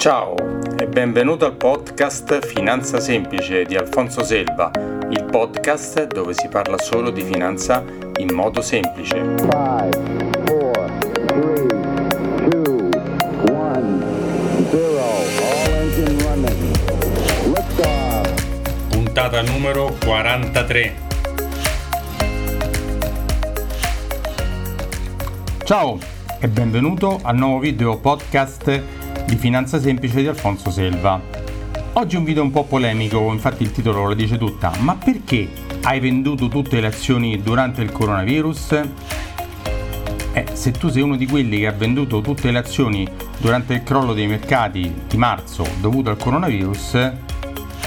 Ciao e benvenuto al podcast Finanza Semplice di Alfonso Selva, il podcast dove si parla solo di finanza in modo semplice. 5, 4, 3, 2, 1, 0, all engine running. Lift off. Puntata numero 43. Ciao e benvenuto al nuovo video podcast di Finanza Semplice di Alfonso Selva. Oggi un video un po' polemico, infatti il titolo lo dice tutta. Ma perché hai venduto tutte le azioni durante il coronavirus? Se tu sei uno di quelli che ha venduto tutte le azioni durante il crollo dei mercati di marzo dovuto al coronavirus,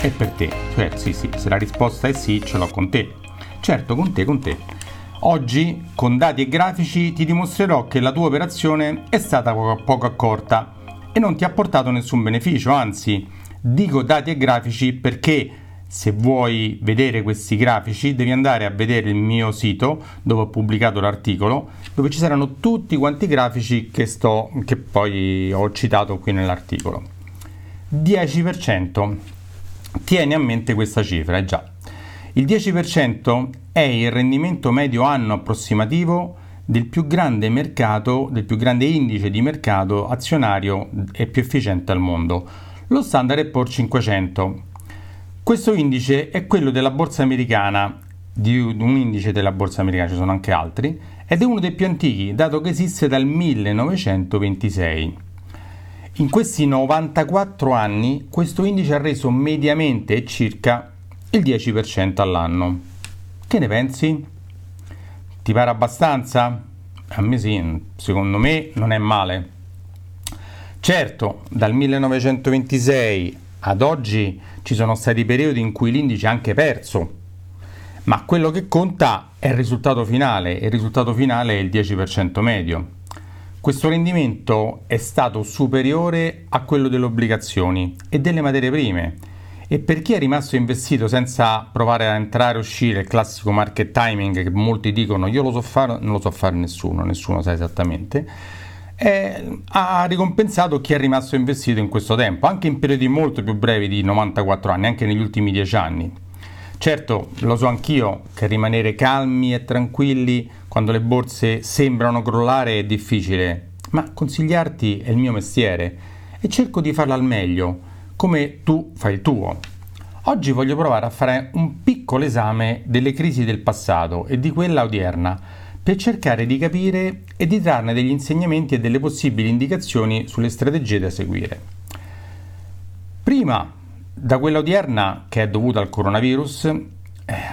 è per te. Cioè sì, se la risposta è sì, ce l'ho con te. Certo, con te. Oggi, con dati e grafici, ti dimostrerò che la tua operazione è stata poco accorta e non ti ha portato nessun beneficio, anzi, dico dati e grafici perché se vuoi vedere questi grafici devi andare a vedere il mio sito dove ho pubblicato l'articolo, dove ci saranno tutti quanti i grafici che poi ho citato qui nell'articolo. 10%. Tieni a mente questa cifra, già. Il 10% è il rendimento medio anno approssimativo del più grande indice di mercato azionario e più efficiente al mondo, lo Standard & Poor's 500. Questo indice è quello della borsa americana, ci sono anche altri, ed è uno dei più antichi, dato che esiste dal 1926. In questi 94 anni questo indice ha reso mediamente circa il 10% all'anno. Che ne pensi? Ti pare abbastanza? A me sì, secondo me non è male. Certo, dal 1926 ad oggi ci sono stati periodi in cui l'indice ha anche perso, ma quello che conta è il risultato finale, e il risultato finale è il 10% medio. Questo rendimento è stato superiore a quello delle obbligazioni e delle materie prime, e per chi è rimasto investito senza provare a entrare e uscire, il classico market timing che molti dicono io lo so fare, non lo so fare nessuno sa esattamente, ha ricompensato chi è rimasto investito in questo tempo, anche in periodi molto più brevi di 94 anni, anche negli ultimi 10 anni. Certo, lo so anch'io che rimanere calmi e tranquilli quando le borse sembrano crollare è difficile, ma consigliarti è il mio mestiere e cerco di farlo al meglio, come tu fai il tuo. Oggi voglio provare a fare un piccolo esame delle crisi del passato e di quella odierna per cercare di capire e di trarne degli insegnamenti e delle possibili indicazioni sulle strategie da seguire. Prima, da quella odierna, che è dovuta al coronavirus,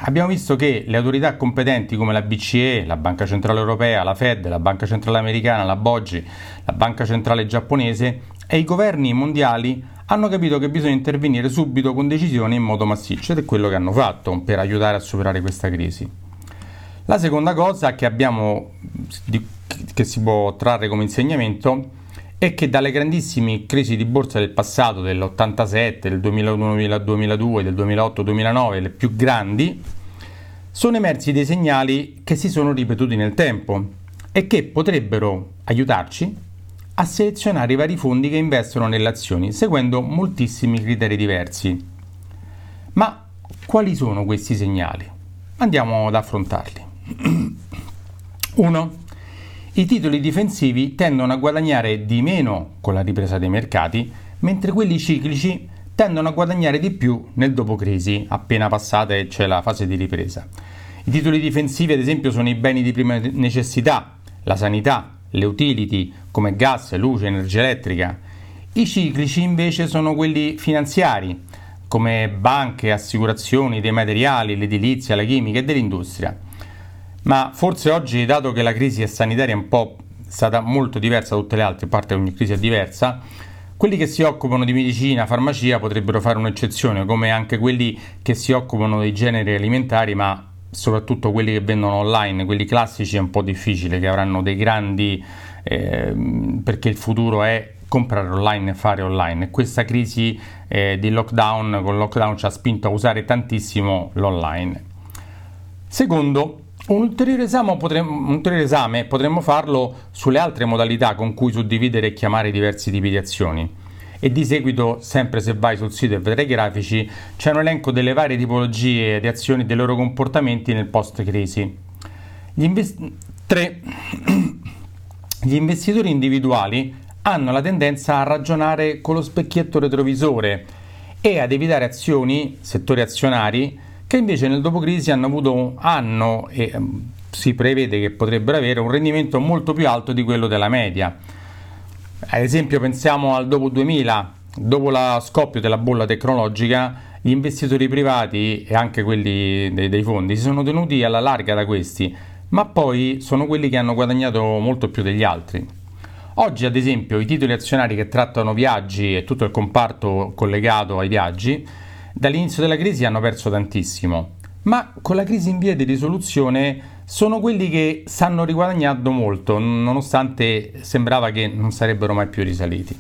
abbiamo visto che le autorità competenti come la BCE, la Banca Centrale Europea, la FED, la Banca Centrale Americana, la BoJ, la Banca Centrale Giapponese e i governi mondiali hanno capito che bisogna intervenire subito con decisione in modo massiccio, ed è quello che hanno fatto per aiutare a superare questa crisi. La seconda cosa che si può trarre come insegnamento è che dalle grandissime crisi di borsa del passato, dell'87, del 2001-2002, del 2008-2009, le più grandi, sono emersi dei segnali che si sono ripetuti nel tempo e che potrebbero aiutarci a selezionare i vari fondi che investono nelle azioni, seguendo moltissimi criteri diversi. Ma quali sono questi segnali? Andiamo ad affrontarli. 1. I titoli difensivi tendono a guadagnare di meno con la ripresa dei mercati, mentre quelli ciclici tendono a guadagnare di più nel dopo crisi, appena passata e c'è la fase di ripresa. I titoli difensivi, ad esempio, sono i beni di prima necessità, la sanità, le utility come gas, luce, energia elettrica. I ciclici invece sono quelli finanziari come banche, assicurazioni, dei materiali, l'edilizia, la chimica e dell'industria. Ma forse oggi, dato che la crisi sanitaria è un po' stata molto diversa da tutte le altre, a parte ogni crisi è diversa, quelli che si occupano di medicina, farmacia potrebbero fare un'eccezione, come anche quelli che si occupano dei generi alimentari, ma soprattutto quelli che vendono online, quelli classici è un po' difficile, che avranno dei grandi perché il futuro è comprare online e fare online. Questa crisi di lockdown, con il lockdown ci ha spinto a usare tantissimo l'online. Secondo, un ulteriore esame potremmo farlo sulle altre modalità con cui suddividere e chiamare diversi tipi di azioni. e di seguito, sempre se vai sul sito e vedrai i grafici, c'è un elenco delle varie tipologie di azioni e dei loro comportamenti nel post-crisi. Gli investitori individuali hanno la tendenza a ragionare con lo specchietto retrovisore e ad evitare azioni, settori azionari, che invece nel dopocrisi hanno e si prevede che potrebbero avere un rendimento molto più alto di quello della media. Ad esempio pensiamo al dopo 2000, dopo lo scoppio della bolla tecnologica, gli investitori privati e anche quelli dei fondi si sono tenuti alla larga da questi, ma poi sono quelli che hanno guadagnato molto più degli altri. Oggi ad esempio i titoli azionari che trattano viaggi e tutto il comparto collegato ai viaggi dall'inizio della crisi hanno perso tantissimo, ma con la crisi in via di risoluzione sono quelli che stanno riguadagnando molto, nonostante sembrava che non sarebbero mai più risaliti.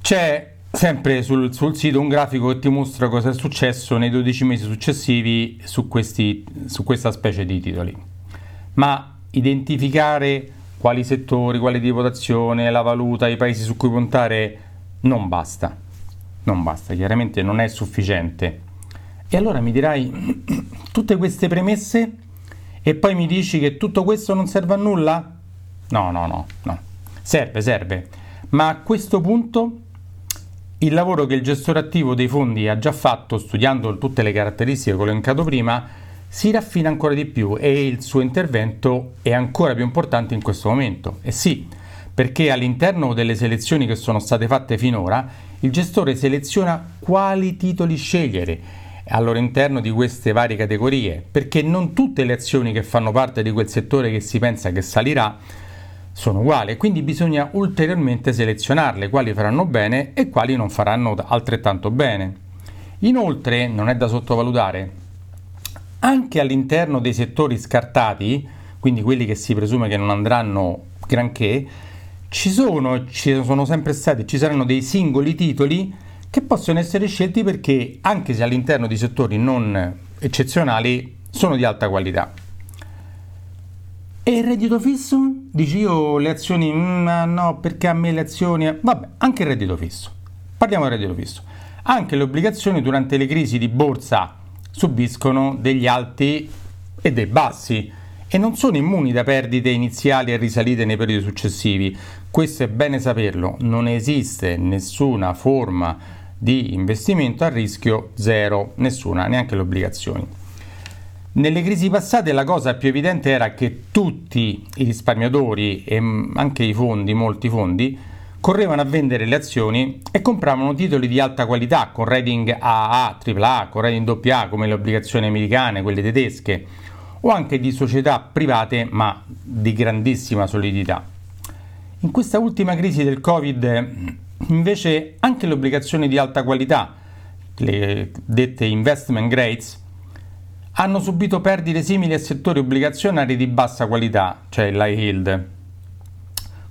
C'è sempre sul sito un grafico che ti mostra cosa è successo nei 12 mesi successivi su questa specie di titoli, ma identificare quali settori, quale tipo d'azione, la valuta, i paesi su cui puntare non basta, chiaramente non è sufficiente. E allora mi dirai, tutte queste premesse e poi mi dici che tutto questo non serve a nulla? No, serve, ma a questo punto il lavoro che il gestore attivo dei fondi ha già fatto studiando tutte le caratteristiche che ho elencato prima si raffina ancora di più e il suo intervento è ancora più importante in questo momento. E sì, perché all'interno delle selezioni che sono state fatte finora il gestore seleziona quali titoli scegliere all'interno di queste varie categorie, perché non tutte le azioni che fanno parte di quel settore che si pensa che salirà sono uguali, quindi bisogna ulteriormente selezionarle, quali faranno bene e quali non faranno altrettanto bene. Inoltre, non è da sottovalutare, anche all'interno dei settori scartati, quindi quelli che si presume che non andranno granché, ci sono sempre stati, ci saranno dei singoli titoli che possono essere scelti perché, anche se all'interno di settori non eccezionali, sono di alta qualità. E il reddito fisso? Dici, io le azioni, no, perché a me le azioni... Vabbè, anche il reddito fisso. Parliamo del reddito fisso. Anche le obbligazioni durante le crisi di borsa subiscono degli alti e dei bassi e non sono immuni da perdite iniziali e risalite nei periodi successivi. Questo è bene saperlo, non esiste nessuna forma di investimento a rischio zero, nessuna, neanche le obbligazioni. Nelle crisi passate la cosa più evidente era che tutti i risparmiatori e anche i fondi, molti fondi, correvano a vendere le azioni e compravano titoli di alta qualità con rating AA, AAA, con rating AA come le obbligazioni americane, quelle tedesche o anche di società private ma di grandissima solidità. In questa ultima crisi del Covid invece anche le obbligazioni di alta qualità, le dette investment grades, hanno subito perdite simili a settori obbligazionari di bassa qualità, cioè l'high yield.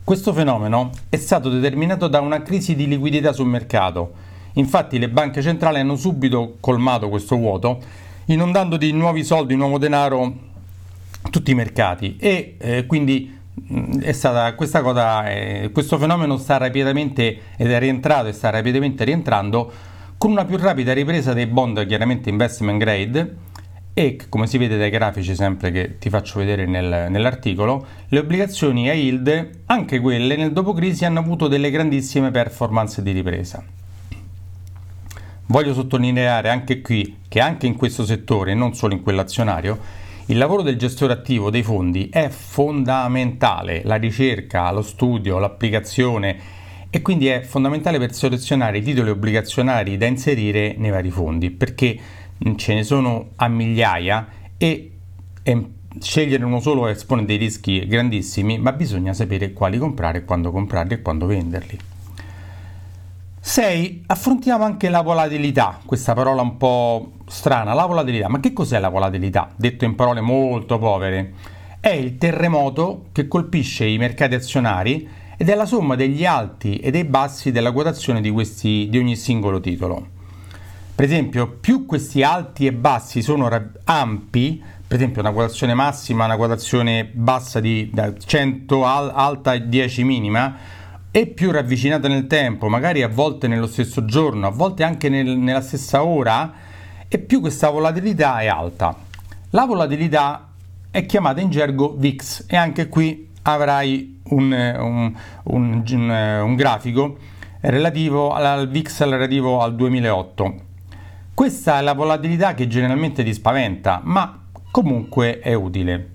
Questo fenomeno è stato determinato da una crisi di liquidità sul mercato. Infatti le banche centrali hanno subito colmato questo vuoto inondando di nuovi soldi, nuovo denaro tutti i mercati e quindi questo fenomeno sta rapidamente rientrando con una più rapida ripresa dei bond chiaramente investment grade e, come si vede dai grafici sempre che ti faccio vedere nell'articolo, le obbligazioni a yield, anche quelle nel dopocrisi, hanno avuto delle grandissime performance di ripresa. Voglio sottolineare anche qui che anche in questo settore, non solo in quello azionario, il lavoro del gestore attivo dei fondi è fondamentale, la ricerca, lo studio, l'applicazione, e quindi è fondamentale per selezionare i titoli obbligazionari da inserire nei vari fondi, perché ce ne sono a migliaia e scegliere uno solo espone dei rischi grandissimi, ma bisogna sapere quali comprare, quando comprarli e quando venderli. 6. Affrontiamo anche la volatilità, questa parola un po' strana, la volatilità. Ma che cos'è la volatilità? Detto in parole molto povere, è il terremoto che colpisce i mercati azionari ed è la somma degli alti e dei bassi della quotazione di ogni singolo titolo. Per esempio, più questi alti e bassi sono ampi, per esempio una quotazione massima, una quotazione bassa di da 100 alta e 10 minima, e più ravvicinate nel tempo, magari a volte nello stesso giorno, a volte anche nella stessa ora, e più questa volatilità è alta. La volatilità è chiamata in gergo VIX, e anche qui avrai un grafico relativo al VIX relativo al 2008. Questa è la volatilità che generalmente ti spaventa, ma comunque è utile.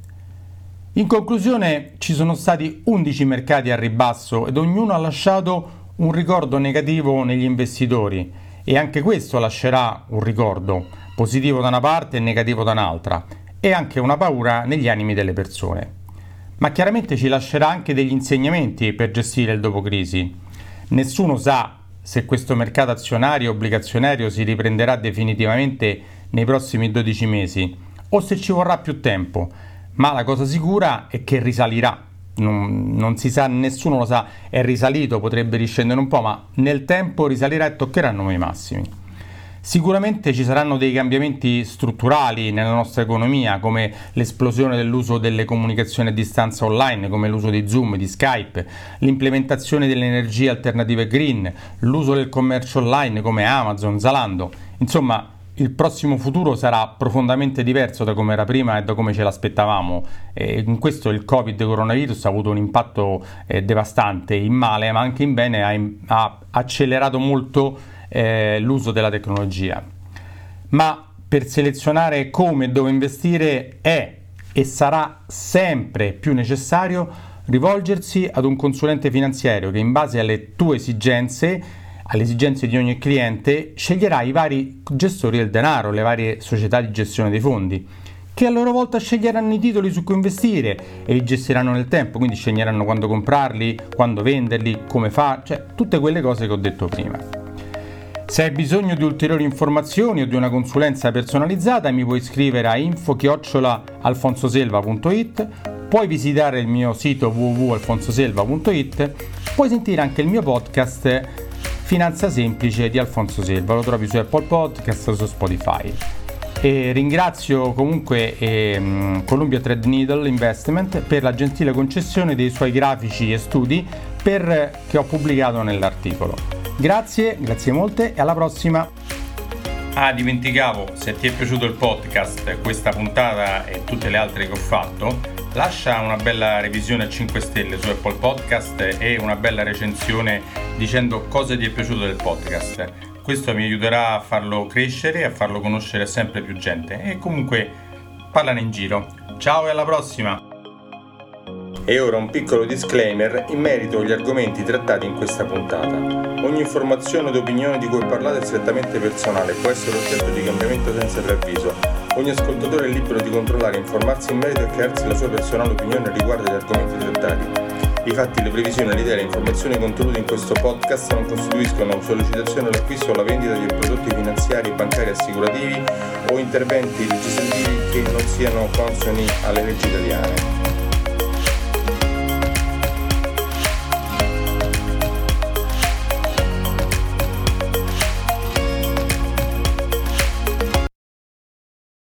In conclusione, ci sono stati 11 mercati al ribasso ed ognuno ha lasciato un ricordo negativo negli investitori, e anche questo lascerà un ricordo positivo da una parte e negativo da un'altra, e anche una paura negli animi delle persone. Ma chiaramente ci lascerà anche degli insegnamenti per gestire il dopocrisi. Nessuno sa se questo mercato azionario e obbligazionario si riprenderà definitivamente nei prossimi 12 mesi o se ci vorrà più tempo. Ma la cosa sicura è che risalirà, non si sa, nessuno lo sa, è risalito, potrebbe riscendere un po', ma nel tempo risalirà e toccherà nuovi massimi. Sicuramente ci saranno dei cambiamenti strutturali nella nostra economia, come l'esplosione dell'uso delle comunicazioni a distanza online, come l'uso di Zoom, di Skype, l'implementazione delle energie alternative green, l'uso del commercio online come Amazon, Zalando, insomma. Il prossimo futuro sarà profondamente diverso da come era prima e da come ce l'aspettavamo, e in questo il Covid coronavirus ha avuto un impatto devastante in male, ma anche in bene ha accelerato molto l'uso della tecnologia. Ma per selezionare come e dove investire è e sarà sempre più necessario rivolgersi ad un consulente finanziario che, in base alle tue esigenze, alle esigenze di ogni cliente, sceglierà i vari gestori del denaro, le varie società di gestione dei fondi, che a loro volta sceglieranno i titoli su cui investire e li gestiranno nel tempo, quindi sceglieranno quando comprarli, quando venderli, come fare, cioè tutte quelle cose che ho detto prima. Se hai bisogno di ulteriori informazioni o di una consulenza personalizzata, mi puoi scrivere a info@alfonsoselva.it, puoi visitare il mio sito www.alfonsoselva.it, puoi sentire anche il mio podcast Finanza Semplice di Alfonso Selva, lo trovi su Apple Podcast o su Spotify. E ringrazio comunque Columbia Threadneedle Investment per la gentile concessione dei suoi grafici e studi che ho pubblicato nell'articolo. Grazie molte e alla prossima! Dimenticavo, se ti è piaciuto il podcast, questa puntata e tutte le altre che ho fatto, lascia una bella revisione a 5 stelle su Apple Podcast e una bella recensione dicendo cosa ti è piaciuto del podcast. Questo mi aiuterà a farlo crescere e a farlo conoscere a sempre più gente, e comunque parlane in giro. Ciao e alla prossima! E ora un piccolo disclaimer in merito agli argomenti trattati in questa puntata. Ogni informazione ed opinione di cui parlate è strettamente personale, può essere oggetto di cambiamento senza preavviso. Ogni ascoltatore è libero di controllare, informarsi in merito e crearsi la sua personale opinione riguardo agli argomenti trattati. I fatti, le previsioni, le idee e le informazioni contenute in questo podcast non costituiscono sollecitazione all'acquisto o alla vendita di prodotti finanziari, bancari, assicurativi o interventi legislativi che non siano consoni alle leggi italiane.